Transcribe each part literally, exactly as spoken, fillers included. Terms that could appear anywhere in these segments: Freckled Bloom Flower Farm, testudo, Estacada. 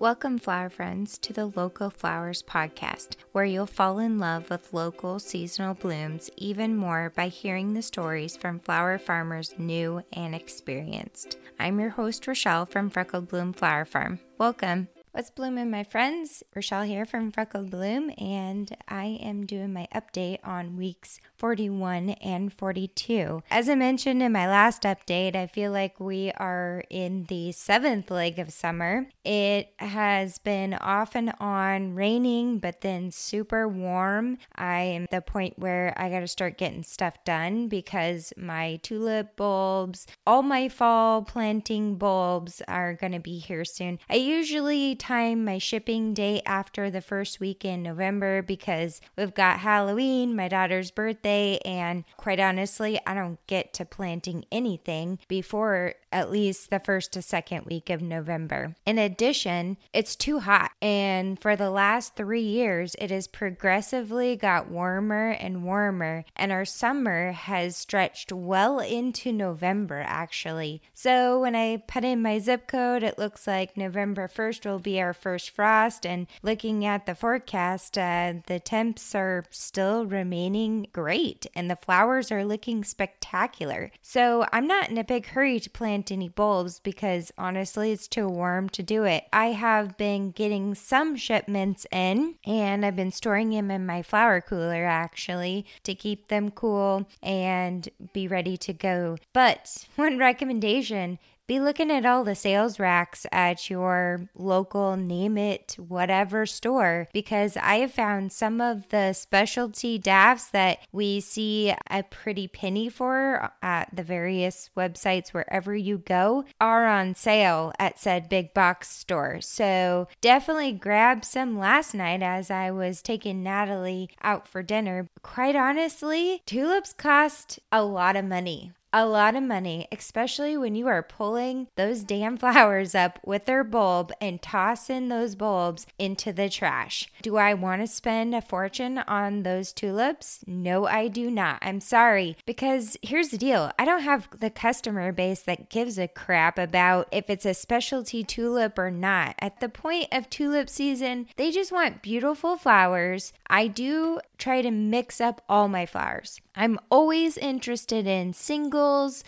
Welcome, flower friends, to the Local Flowers Podcast, where you'll fall in love with local seasonal blooms even more by hearing the stories from flower farmers new and experienced. I'm your host, Rochelle, from Freckled Bloom Flower Farm. Welcome. What's bloomin', my friends? Rochelle here from Freckled Bloom, and I am doing my update on weeks forty-one and forty-two. As I mentioned in my last update, I feel like we are in the seventh leg of summer. It has been off and on raining, but then super warm. I am at the point where I gotta start getting stuff done because my tulip bulbs, all my fall planting bulbs are gonna be here soon. I usually time my shipping date after the first week in November because we've got Halloween, my daughter's birthday, and quite honestly, I don't get to planting anything before at least the first to second week of November. In addition, it's too hot, and for the last three years, it has progressively got warmer and warmer, and our summer has stretched well into November, actually. So when I put in my zip code, it looks like November first will be our first frost, and looking at the forecast, uh, the temps are still remaining great and the flowers are looking spectacular. So I'm not in a big hurry to plant any bulbs because honestly it's too warm to do it. I have been getting some shipments in, and I've been storing them in my flower cooler actually to keep them cool and be ready to go. But one recommendation: be looking at all the sales racks at your local, name it, whatever store, because I have found some of the specialty D A Fs that we see a pretty penny for at the various websites wherever you go are on sale at said big box store. So definitely grab some. Last night as I was taking Natalie out for dinner, quite honestly, tulips cost a lot of money. A lot of money, especially when you are pulling those damn flowers up with their bulb and tossing those bulbs into the trash. Do I want to spend a fortune on those tulips? No, I do not. I'm sorry, because here's the deal. I don't have the customer base that gives a crap about if it's a specialty tulip or not. At the point of tulip season, they just want beautiful flowers. I do try to mix up all my flowers. I'm always interested in single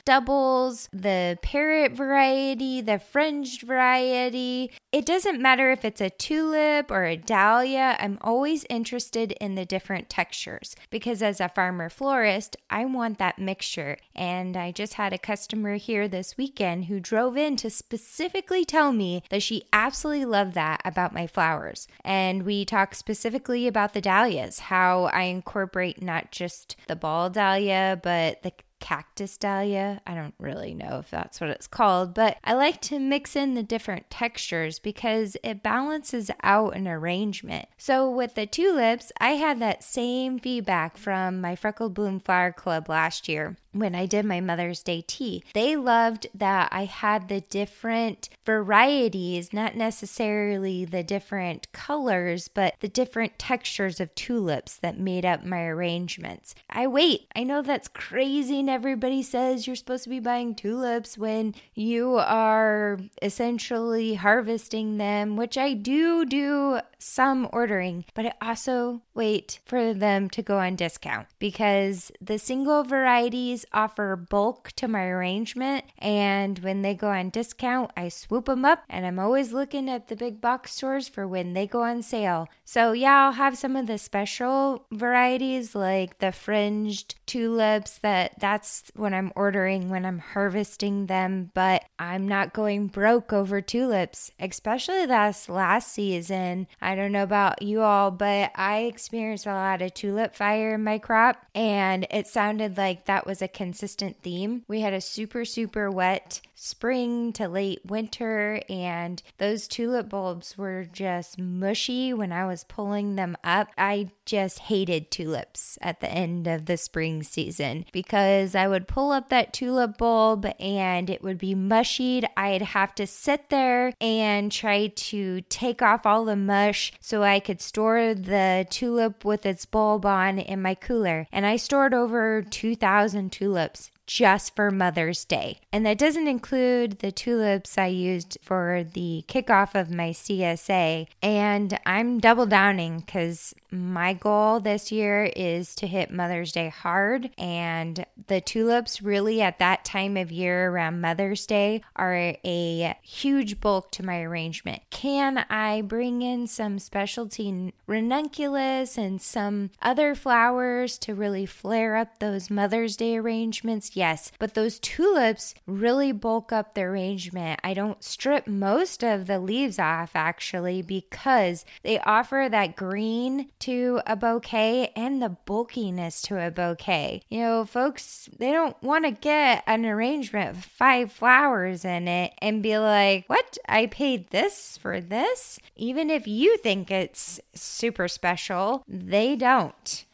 doubles, the parrot variety, the fringed variety. It doesn't matter if it's a tulip or a dahlia, I'm always interested in the different textures because as a farmer florist, I want that mixture. And I just had a customer here this weekend who drove in to specifically tell me that she absolutely loved that about my flowers. And we talked specifically about the dahlias, how I incorporate not just the ball dahlia, but the cactus dahlia. I don't really know if that's what it's called, but I like to mix in the different textures because it balances out an arrangement. So with the tulips, I had that same feedback from my Freckled Bloom Flower Club last year when I did my Mother's Day tea. They loved that I had the different varieties, not necessarily the different colors, but the different textures of tulips that made up my arrangements. I wait. I know that's crazy. Everybody says you're supposed to be buying tulips when you are essentially harvesting them, which I do do some ordering, but I also wait for them to go on discount because the single varieties offer bulk to my arrangement, and when they go on discount, I swoop them up, and I'm always looking at the big box stores for when they go on sale. So yeah, I'll have some of the special varieties like the fringed tulips that that That's when I'm ordering, when I'm harvesting them, but I'm not going broke over tulips, especially this last season. I don't know about you all, but I experienced a lot of tulip fire in my crop, and it sounded like that was a consistent theme. We had a super, super wet spring to late winter, and those tulip bulbs were just mushy when I was pulling them up. I just hated tulips at the end of the spring season because I would pull up that tulip bulb and it would be mushied. I'd have to sit there and try to take off all the mush so I could store the tulip with its bulb on in my cooler. And I stored over two thousand tulips. just for Mother's Day. And that doesn't include the tulips I used for the kickoff of my C S A. And I'm double downing because my goal this year is to hit Mother's Day hard. And the tulips really at that time of year around Mother's Day are a huge bulk to my arrangement. Can I bring in some specialty ranunculus and some other flowers to really flare up those Mother's Day arrangements? Yes, but those tulips really bulk up the arrangement. I don't strip most of the leaves off actually because they offer that green to a bouquet and the bulkiness to a bouquet. You know, folks, they don't want to get an arrangement with five flowers in it and be like, what? I paid this for this? Even if you think it's super special, they don't.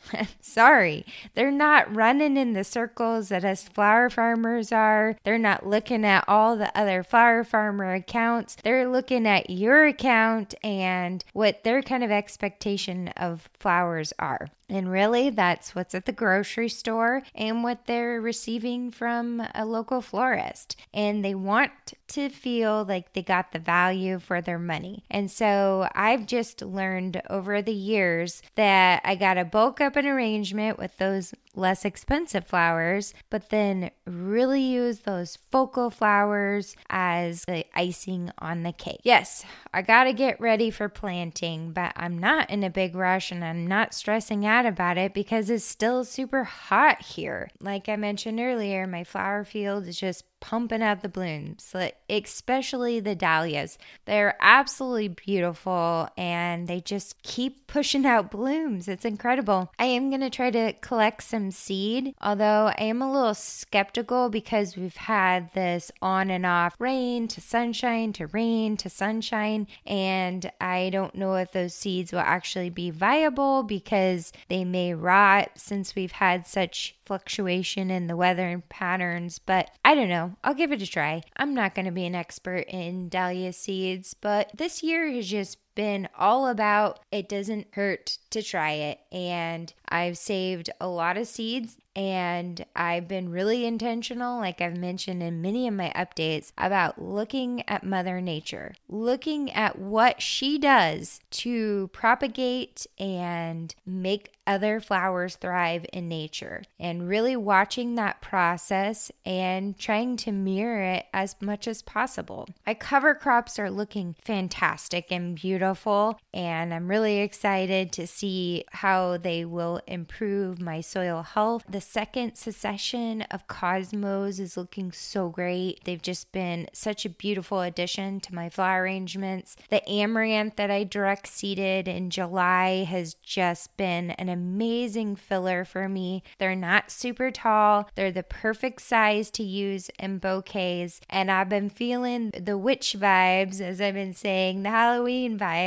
Sorry, they're not running in the circles that us flower farmers are. They're not looking at all the other flower farmer accounts. They're looking at your account and what their kind of expectation of flowers are. And really, that's what's at the grocery store and what they're receiving from a local florist. And they want to feel like they got the value for their money. And so I've just learned over the years that I got to bulk up an arrangement with those less expensive flowers, but then really use those focal flowers as the icing on the cake. Yes, I gotta get ready for planting, but I'm not in a big rush and I'm not stressing out about it because it's still super hot here. Like I mentioned earlier, my flower field is just pumping out the blooms, especially the dahlias. They're absolutely beautiful and they just keep pushing out blooms. It's incredible. I am going to try to collect some seed, although I am a little skeptical because we've had this on and off rain to sunshine to rain to sunshine, and I don't know if those seeds will actually be viable because they may rot since we've had such fluctuation in the weather and patterns, but I don't know. I'll give it a try. I'm not going to be an expert in dahlia seeds, but this year has just been all about it doesn't hurt to try it, and I've saved a lot of seeds and I've been really intentional, like I've mentioned in many of my updates, about looking at Mother Nature, looking at what she does to propagate and make other flowers thrive in nature, and really watching that process and trying to mirror it as much as possible. My cover crops are looking fantastic and beautiful. And I'm really excited to see how they will improve my soil health. The second succession of cosmos is looking so great. They've just been such a beautiful addition to my flower arrangements. The amaranth that I direct seeded in July has just been an amazing filler for me. They're not super tall. They're the perfect size to use in bouquets. And I've been feeling the witch vibes, as I've been saying, the Halloween vibes.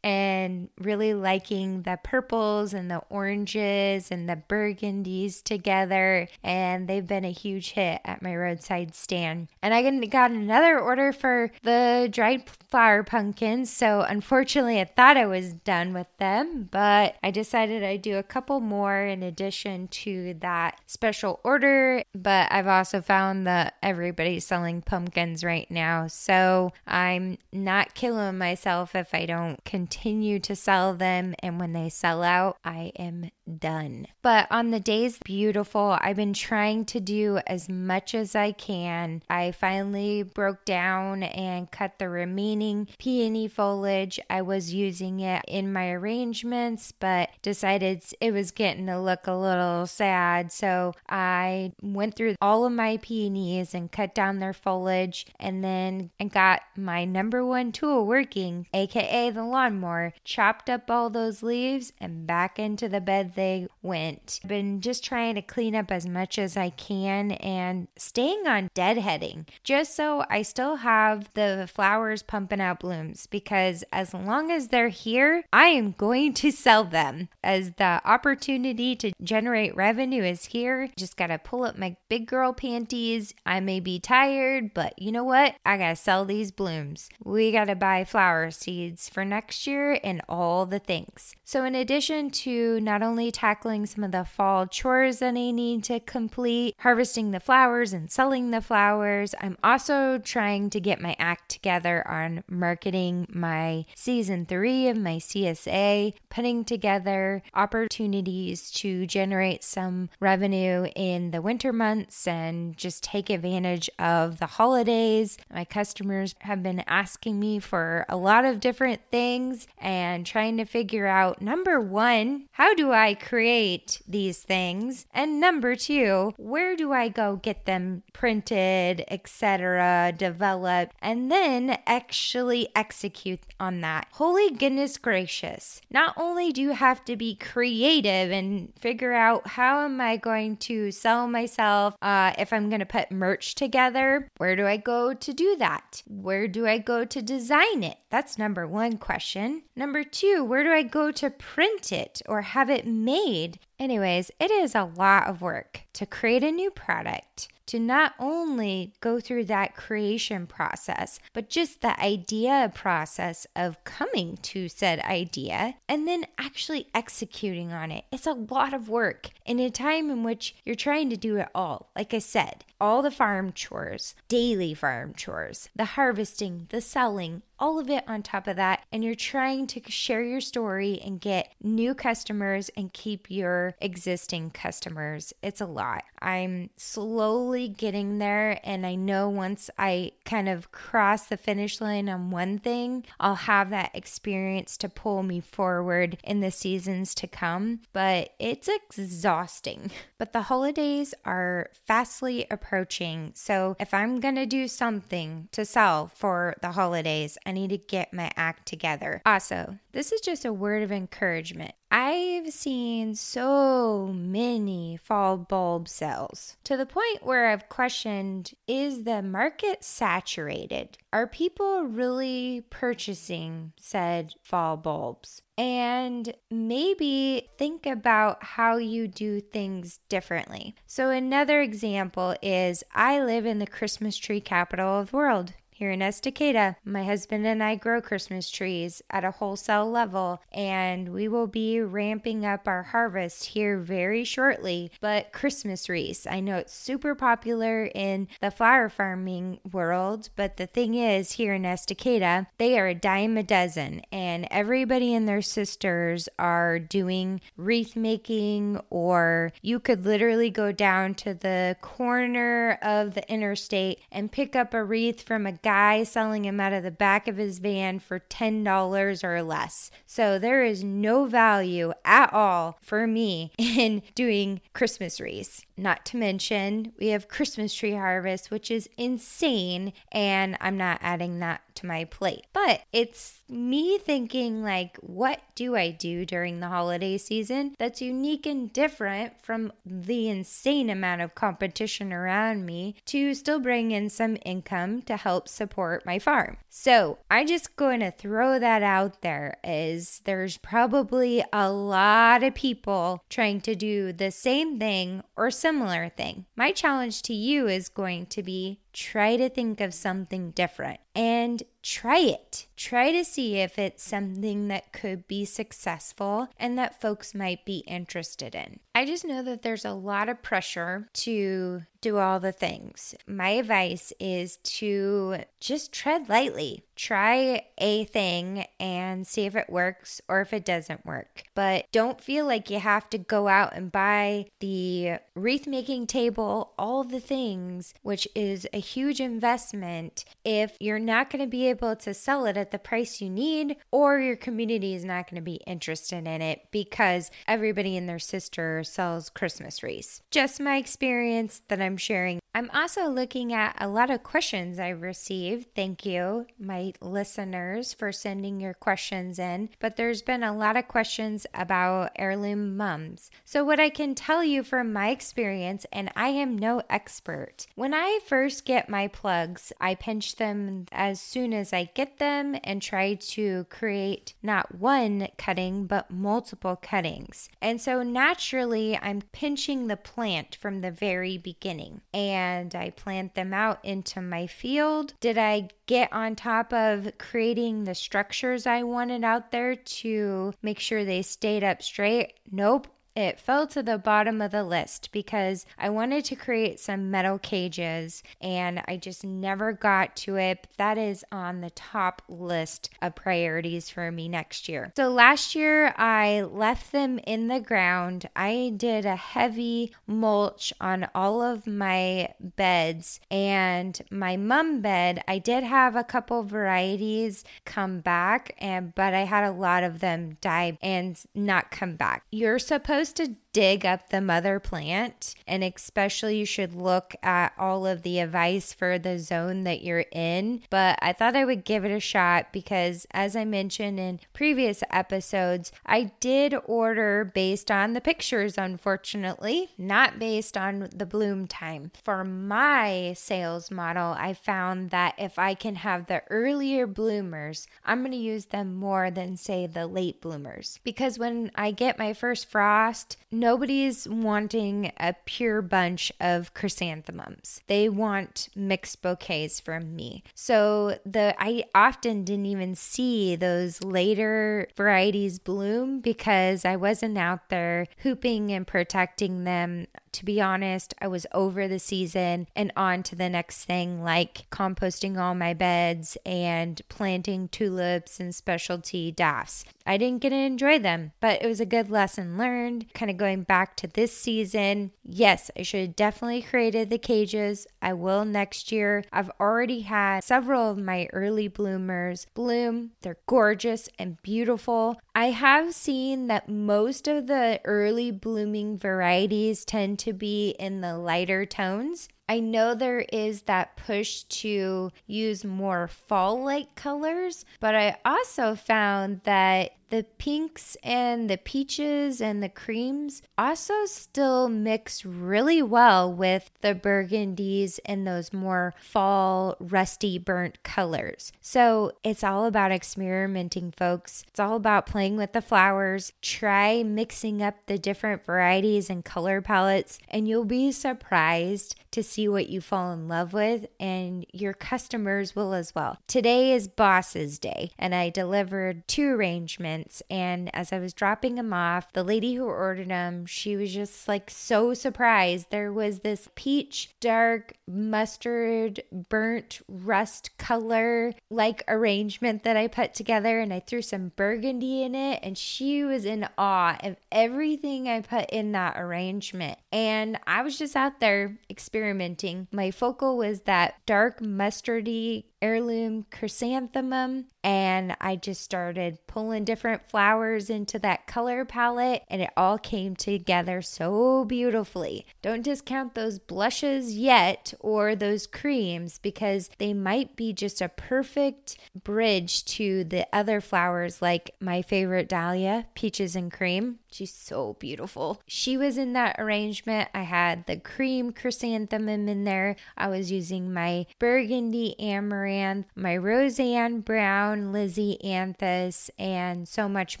And really liking the purples and the oranges and the burgundies together, and they've been a huge hit at my roadside stand. And I got another order for the dried flower pumpkins, so unfortunately I thought I was done with them, but I decided I'd do a couple more in addition to that special order. But I've also found that everybody's selling pumpkins right now, so I'm not killing myself if I don't continue to sell them, and when they sell out, I am done. But on the days beautiful, I've been trying to do as much as I can. I finally broke down and cut the remaining peony foliage. I was using it in my arrangements, but decided it was getting to look a little sad, so I went through all of my peonies and cut down their foliage, and then I got my number one tool working, aka the lawnmower, chopped up all those leaves, and back into the bed they went. I've been just trying to clean up as much as I can and staying on deadheading, just so I still have the flowers pumping out blooms, because as long as they're here, I am going to sell them. As the opportunity to generate revenue is here, just gotta pull up my big girl panties. I may be tired, but you know what? I gotta sell these blooms. We gotta buy flower seeds. tips for next year and all the things. So in addition to not only tackling some of the fall chores that I need to complete, harvesting the flowers and selling the flowers, I'm also trying to get my act together on marketing my season three of my C S A, putting together opportunities to generate some revenue in the winter months and just take advantage of the holidays. My customers have been asking me for a lot of different things and trying to figure out, number one, how do I create these things? And number two, where do I go get them printed, et cetera, developed, and then actually execute on that? Holy goodness gracious. Not only do you have to be creative and figure out how am I going to sell myself, uh, if I'm going to put merch together, where do I go to do that? Where do I go to design it? That's number one question. Number two, where do I go to print it or have it made? Anyways, it is a lot of work to create a new product, to not only go through that creation process, but just the idea process of coming to said idea and then actually executing on it. It's a lot of work in a time in which you're trying to do it all. Like I said, all the farm chores, daily farm chores, the harvesting, the selling, all of it on top of that, and you're trying to share your story and get new customers and keep your existing customers. It's a lot. I'm slowly getting there, and I know once I kind of cross the finish line on one thing, I'll have that experience to pull me forward in the seasons to come, but it's exhausting. But the holidays are fastly approaching, so if I'm going to do something to sell for the holidays, I need to get my act together. Also, this is just a word of encouragement. I've seen so many fall bulb sales to the point where I've questioned, is the market saturated? Are people really purchasing said fall bulbs? And maybe think about how you do things differently. So another example is I live in the Christmas tree capital of the world. Here in Estacada, my husband and I grow Christmas trees at a wholesale level, and we will be ramping up our harvest here very shortly. But Christmas wreaths, I know it's super popular in the flower farming world, but the thing is, here in Estacada, they are a dime a dozen, and everybody and their sisters are doing wreath making, or you could literally go down to the corner of the interstate and pick up a wreath from a guy selling him out of the back of his van for ten dollars or less. So there is no value at all for me in doing Christmas wreaths. Not to mention, we have Christmas tree harvest, which is insane, and I'm not adding that to my plate. But it's me thinking, like, what do I do during the holiday season that's unique and different from the insane amount of competition around me to still bring in some income to help support my farm? So I'm just going to throw that out there, is there's probably a lot of people trying to do the same thing or similar thing. My challenge to you is going to be, try to think of something different and try it. Try to see if it's something that could be successful and that folks might be interested in. I just know that there's a lot of pressure to do all the things. My advice is to just tread lightly. Try a thing and see if it works or if it doesn't work. But don't feel like you have to go out and buy the wreath making table, all the things, which is a huge investment if you're not going to be able to sell it at the price you need, or your community is not going to be interested in it because everybody and their sister sells Christmas wreaths. Just my experience that I'm sharing. I'm also looking at a lot of questions I received. Thank you, my listeners, for sending your questions in. But there's been a lot of questions about heirloom mums. So what I can tell you from my experience, and I am no expert, when I first get my plugs, I pinch them as soon as I get them and try to create not one cutting, but multiple cuttings. And so naturally, I'm pinching the plant from the very beginning. And and I plant them out into my field? Did I get on top of creating the structures I wanted out there to make sure they stayed up straight? Nope. It fell to the bottom of the list because I wanted to create some metal cages and I just never got to it. But that is on the top list of priorities for me next year. So last year I left them in the ground. I did a heavy mulch on all of my beds, and my mum bed, I did have a couple varieties come back, and but I had a lot of them die and not come back. You're supposed to dig up the mother plant, and especially you should look at all of the advice for the zone that you're in. But I thought I would give it a shot because, as I mentioned in previous episodes, I did order based on the pictures, unfortunately, not based on the bloom time. For my sales model, I found that if I can have the earlier bloomers, I'm going to use them more than, say, the late bloomers, because when I get my first frost, no Nobody's wanting a pure bunch of chrysanthemums. They want mixed bouquets from me. So the I often didn't even see those later varieties bloom because I wasn't out there hooping and protecting them. To be honest, I was over the season and on to the next thing, like composting all my beds and planting tulips and specialty dafts. I didn't get to enjoy them, but it was a good lesson learned. Kind of going back to this season, yes, I should have definitely created the cages. I will next year. I've already had several of my early bloomers bloom. They're gorgeous and beautiful. I have seen that most of the early blooming varieties tend to be in the lighter tones. I know there is that push to use more fall-like colors, but I also found that the pinks and the peaches and the creams also still mix really well with the burgundies and those more fall, rusty, burnt colors. So it's all about experimenting, folks. It's all about playing with the flowers. Try mixing up the different varieties and color palettes, and you'll be surprised to see see what you fall in love with, and your customers will as well. Today is Boss's Day, and I delivered two arrangements, and as I was dropping them off, the lady who ordered them, she was just like so surprised. There was this peach, dark, mustard, burnt, rust color like arrangement that I put together, and I threw some burgundy in it, and she was in awe of everything I put in that arrangement. And I was just out there experimenting. My focal was that dark mustardy heirloom chrysanthemum, and I just started pulling different flowers into that color palette, and it all came together so beautifully. Don't discount those blushes yet or those creams, because they might be just a perfect bridge to the other flowers, like my favorite dahlia, peaches and cream. She's so beautiful. She was in that arrangement. I had the cream chrysanthemum in there. I was using my burgundy amaranth, my Roseanne Brown, Lizzie Anthus, and so much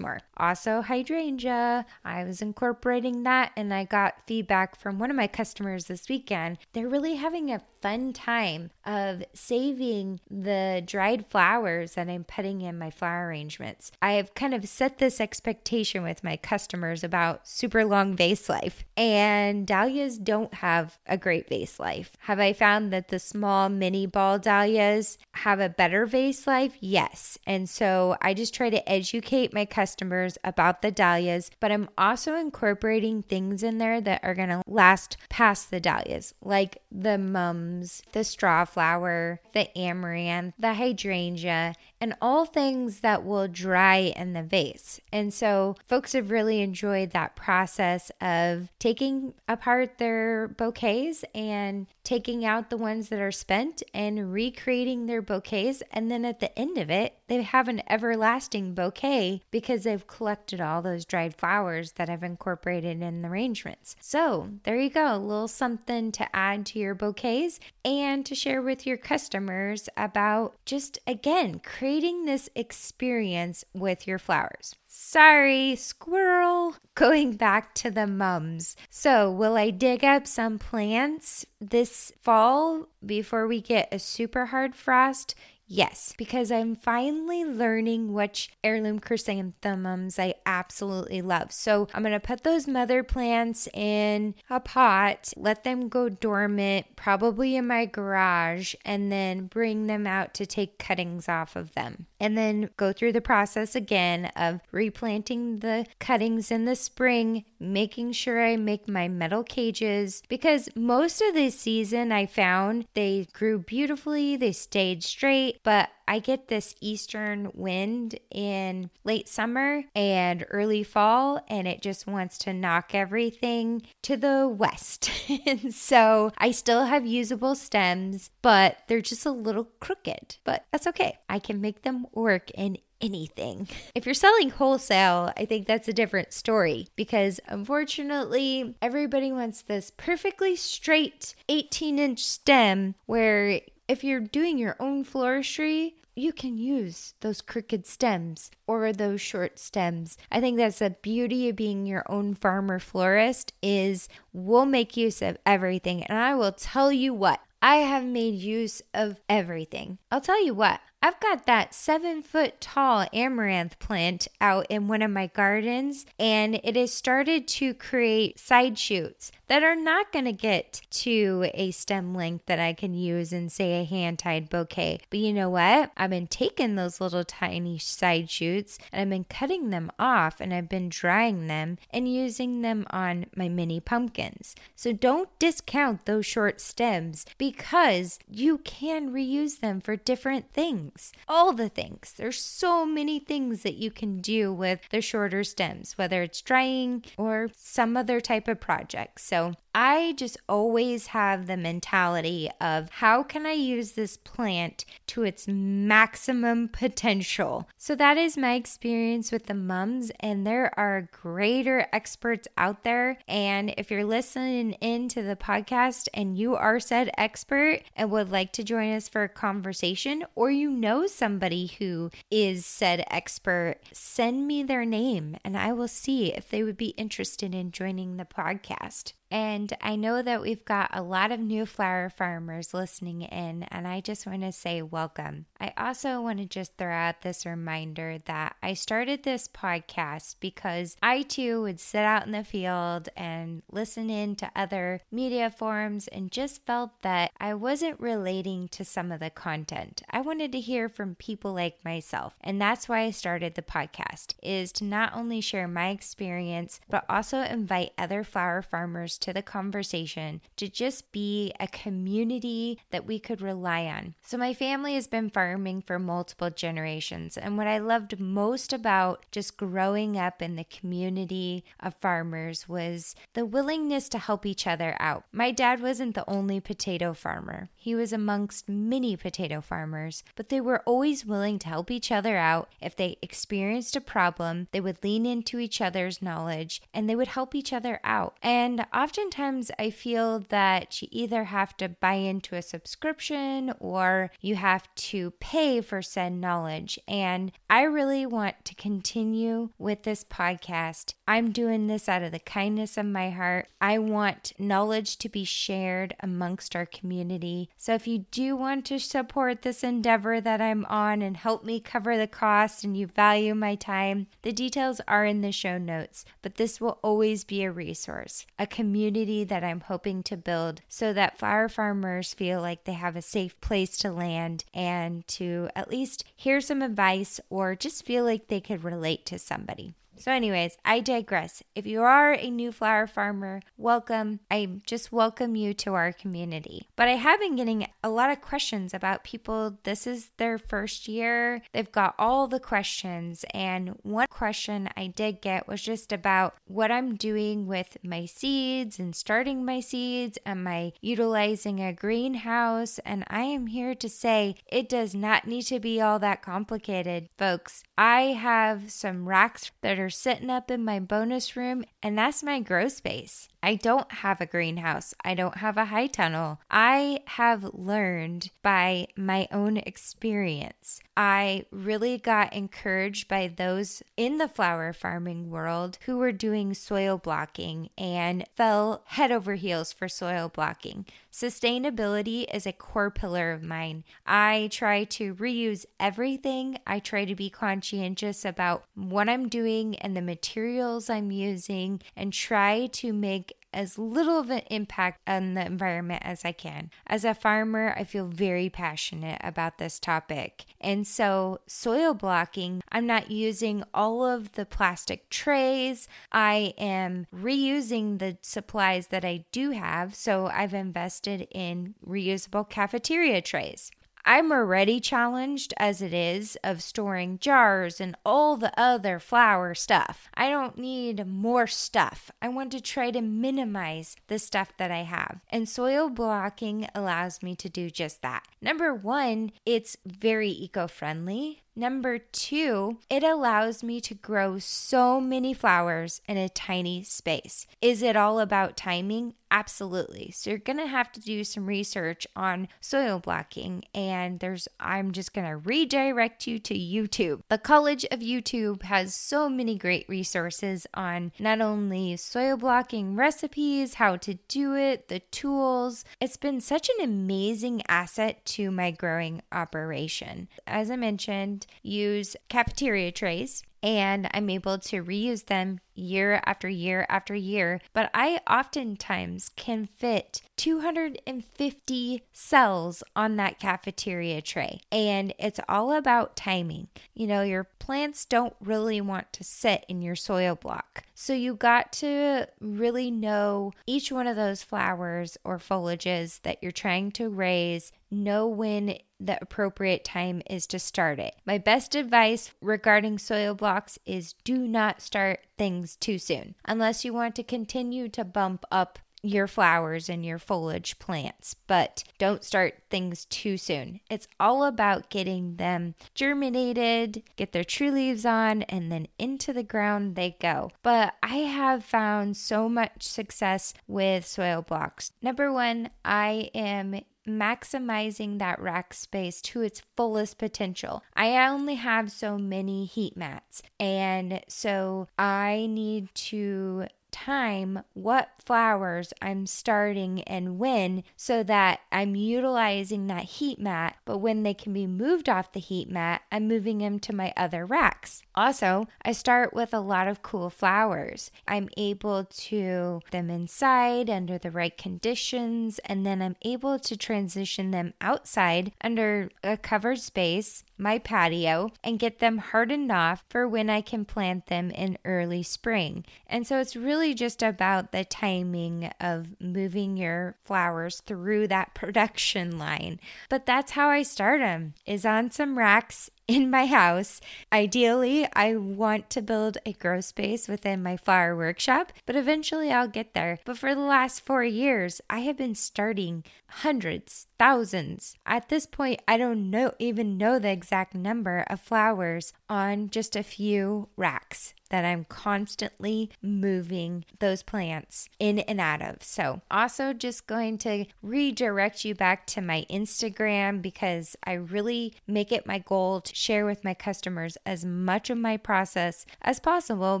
more. Also hydrangea. I was incorporating that, and I got feedback from one of my customers this weekend. They're really having a fun time of saving the dried flowers that I'm putting in my flower arrangements. I have kind of set this expectation with my customers about super long vase life, and dahlias don't have a great vase life. Have I found that the small mini ball dahlias have a better vase life? Yes. And so I just try to educate my customers about the dahlias, but I'm also incorporating things in there that are going to last past the dahlias, like the mums, the straw flower, the amaranth, the hydrangea, and all things that will dry in the vase. And so folks have really enjoyed Enjoyed that process of taking apart their bouquets and taking out the ones that are spent and recreating their bouquets. And then at the end of it, they have an everlasting bouquet because they've collected all those dried flowers that I've incorporated in the arrangements. So there you go, a little something to add to your bouquets and to share with your customers about just, again, creating creating this experience with your flowers. Sorry, squirrel. Going back to the mums. So will I dig up some plants this fall before we get a super hard frost? Yes, because I'm finally learning which heirloom chrysanthemums I absolutely love. So I'm going to put those mother plants in a pot, let them go dormant, probably in my garage, and then bring them out to take cuttings off of them. And then go through the process again of replanting the cuttings in the spring, making sure I make my metal cages, because most of the season I found they grew beautifully, they stayed straight, but I get this eastern wind in late summer and early fall, and it just wants to knock everything to the west. And so I still have usable stems, but they're just a little crooked. But that's okay. I can make them work in anything. If you're selling wholesale, I think that's a different story, because unfortunately everybody wants this perfectly straight eighteen inch stem, where if you're doing your own floristry, you can use those crooked stems or those short stems. I think that's the beauty of being your own farmer florist, is we'll make use of everything. And I will tell you what, I have made use of everything. I'll tell you what, I've got that seven foot tall amaranth plant out in one of my gardens, and it has started to create side shoots that are not going to get to a stem length that I can use in, say, a hand-tied bouquet. But you know what? I've been taking those little tiny side shoots and I've been cutting them off, and I've been drying them and using them on my mini pumpkins. So don't discount those short stems, because you can reuse them for different things. All the things. There's so many things that you can do with the shorter stems, whether it's drying or some other type of project. So So I just always have the mentality of, how can I use this plant to its maximum potential? So that is my experience with the mums, and there are greater experts out there. And if you're listening in to the podcast and you are said expert and would like to join us for a conversation, or you know somebody who is said expert, send me their name and I will see if they would be interested in joining the podcast. And I know that we've got a lot of new flower farmers listening in, and I just want to say welcome. I also want to just throw out this reminder that I started this podcast because I too would sit out in the field and listen in to other media forums and just felt that I wasn't relating to some of the content. I wanted to hear from people like myself, and that's why I started the podcast, is to not only share my experience, but also invite other flower farmers to the conversation, to just be a community that we could rely on. So my family has been farming for multiple generations, and what I loved most about just growing up in the community of farmers was the willingness to help each other out. My dad wasn't the only potato farmer. He was amongst many potato farmers, but they were always willing to help each other out. If they experienced a problem, they would lean into each other's knowledge and they would help each other out. And oftentimes I feel that you either have to buy into a subscription or you have to pay for said knowledge. And I really want to continue with this podcast. I'm doing this out of the kindness of my heart. I want knowledge to be shared amongst our community. So if you do want to support this endeavor that I'm on and help me cover the cost, and you value my time, the details are in the show notes. But this will always be a resource, a community that I'm hoping to build so that flower farmers feel like they have a safe place to land and to at least hear some advice or just feel like they could relate to somebody. So anyways, I digress. If you are a new flower farmer, welcome. I just welcome you to our community. But I have been getting a lot of questions about people. This is their first year. They've got all the questions. And one question I did get was just about what I'm doing with my seeds and starting my seeds. Am I utilizing a greenhouse? And I am here to say it does not need to be all that complicated, folks. I have some racks that are sitting up in my bonus room, and that's my grow space. I don't have a greenhouse. I don't have a high tunnel. I have learned by my own experience. I really got encouraged by those in the flower farming world who were doing soil blocking and fell head over heels for soil blocking. Sustainability is a core pillar of mine. I try to reuse everything. I try to be conscientious about what I'm doing and the materials I'm using and try to make as little of an impact on the environment as I can. As a farmer, I feel very passionate about this topic. And so soil blocking, I'm not using all of the plastic trays. I am reusing the supplies that I do have. So I've invested in reusable cafeteria trays. I'm already challenged as it is of storing jars and all the other flower stuff. I don't need more stuff. I want to try to minimize the stuff that I have. And soil blocking allows me to do just that. Number one, it's very eco-friendly. Number two, it allows me to grow so many flowers in a tiny space. Is it all about timing? Absolutely. So you're going to have to do some research on soil blocking, and there's I'm just going to redirect you to YouTube. The College of YouTube has so many great resources on not only soil blocking recipes, how to do it, the tools. It's been such an amazing asset to my growing operation. As I mentioned, use cafeteria trays, and I'm able to reuse them year after year after year. But I oftentimes can fit two hundred fifty cells on that cafeteria tray. And it's all about timing. You know, your plants don't really want to sit in your soil block. So you got to really know each one of those flowers or foliages that you're trying to raise. Know when the appropriate time is to start it. My best advice regarding soil blocks is do not start things too soon, unless you want to continue to bump up your flowers and your foliage plants, but don't start things too soon. It's all about getting them germinated, get their true leaves on, and then into the ground they go. But I have found so much success with soil blocks. Number one, I am maximizing that rack space to its fullest potential. I only have so many heat mats, and so I need to time what flowers I'm starting and when, so that I'm utilizing that heat mat, but when they can be moved off the heat mat, I'm moving them to my other racks. Also, I start with a lot of cool flowers. I'm able to put them inside under the right conditions, and then I'm able to transition them outside under a covered space, my patio, and get them hardened off for when I can plant them in early spring. And so it's really just about the timing of moving your flowers through that production line. But that's how I start them, is on some racks in my house. Ideally, I want to build a grow space within my flower workshop, but eventually I'll get there. But for the last four years, I have been starting hundreds, thousands. At this point, I don't know even know the exact number of flowers on just a few racks that I'm constantly moving those plants in and out of. So also just going to redirect you back to my Instagram, because I really make it my goal to share with my customers as much of my process as possible,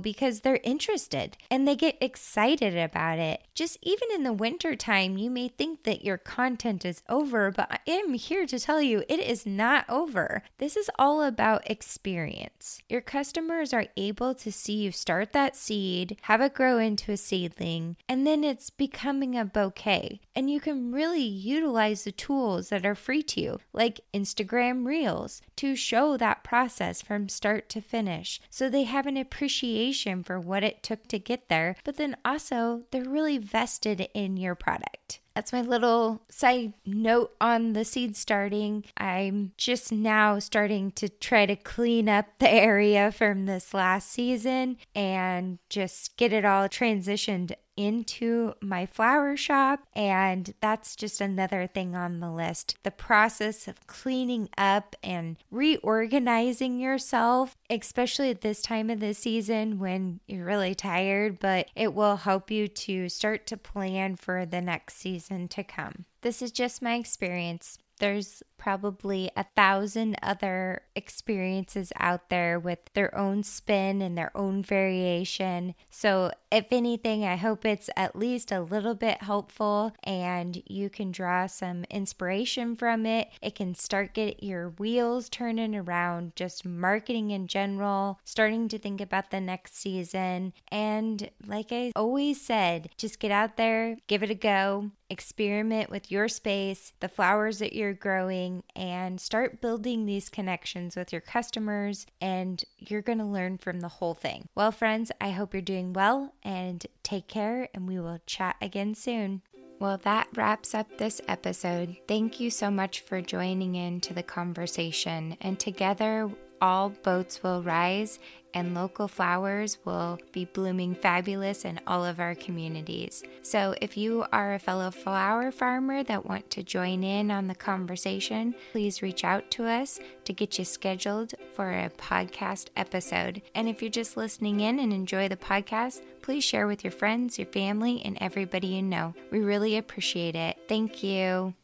because they're interested and they get excited about it. Just even in the winter time, you may think that your content is over, but I am here to tell you it is not over. This is all about experience. Your customers are able to see you start that seed, have it grow into a seedling, and then it's becoming a bouquet. And you can really utilize the tools that are free to you, like Instagram Reels, to show that process from start to finish. So they have an appreciation for what it took to get there, but then also they're really vested in your product. That's my little side note on the seed starting. I'm just now starting to try to clean up the area from this last season and just get it all transitioned into my flower shop, and that's just another thing on the list. The process of cleaning up and reorganizing yourself, especially at this time of the season when you're really tired, but it will help you to start to plan for the next season to come. This is just my experience. There's probably a thousand other experiences out there with their own spin and their own variation. So if anything, I hope it's at least a little bit helpful and you can draw some inspiration from it. It can start get your wheels turning around just marketing in general, starting to think about the next season. And like I always said, just get out there, give it a go, experiment with your space, the flowers that you're growing, and start building these connections with your customers, and you're going to learn from the whole thing. Well, friends, I hope you're doing well and take care, and we will chat again soon. Well, that wraps up this episode. Thank you so much for joining in to the conversation, and together all boats will rise and local flowers will be blooming fabulous in all of our communities. So if you are a fellow flower farmer that want to join in on the conversation, please reach out to us to get you scheduled for a podcast episode. And if you're just listening in and enjoy the podcast, please share with your friends, your family, and everybody you know. We really appreciate it. Thank you.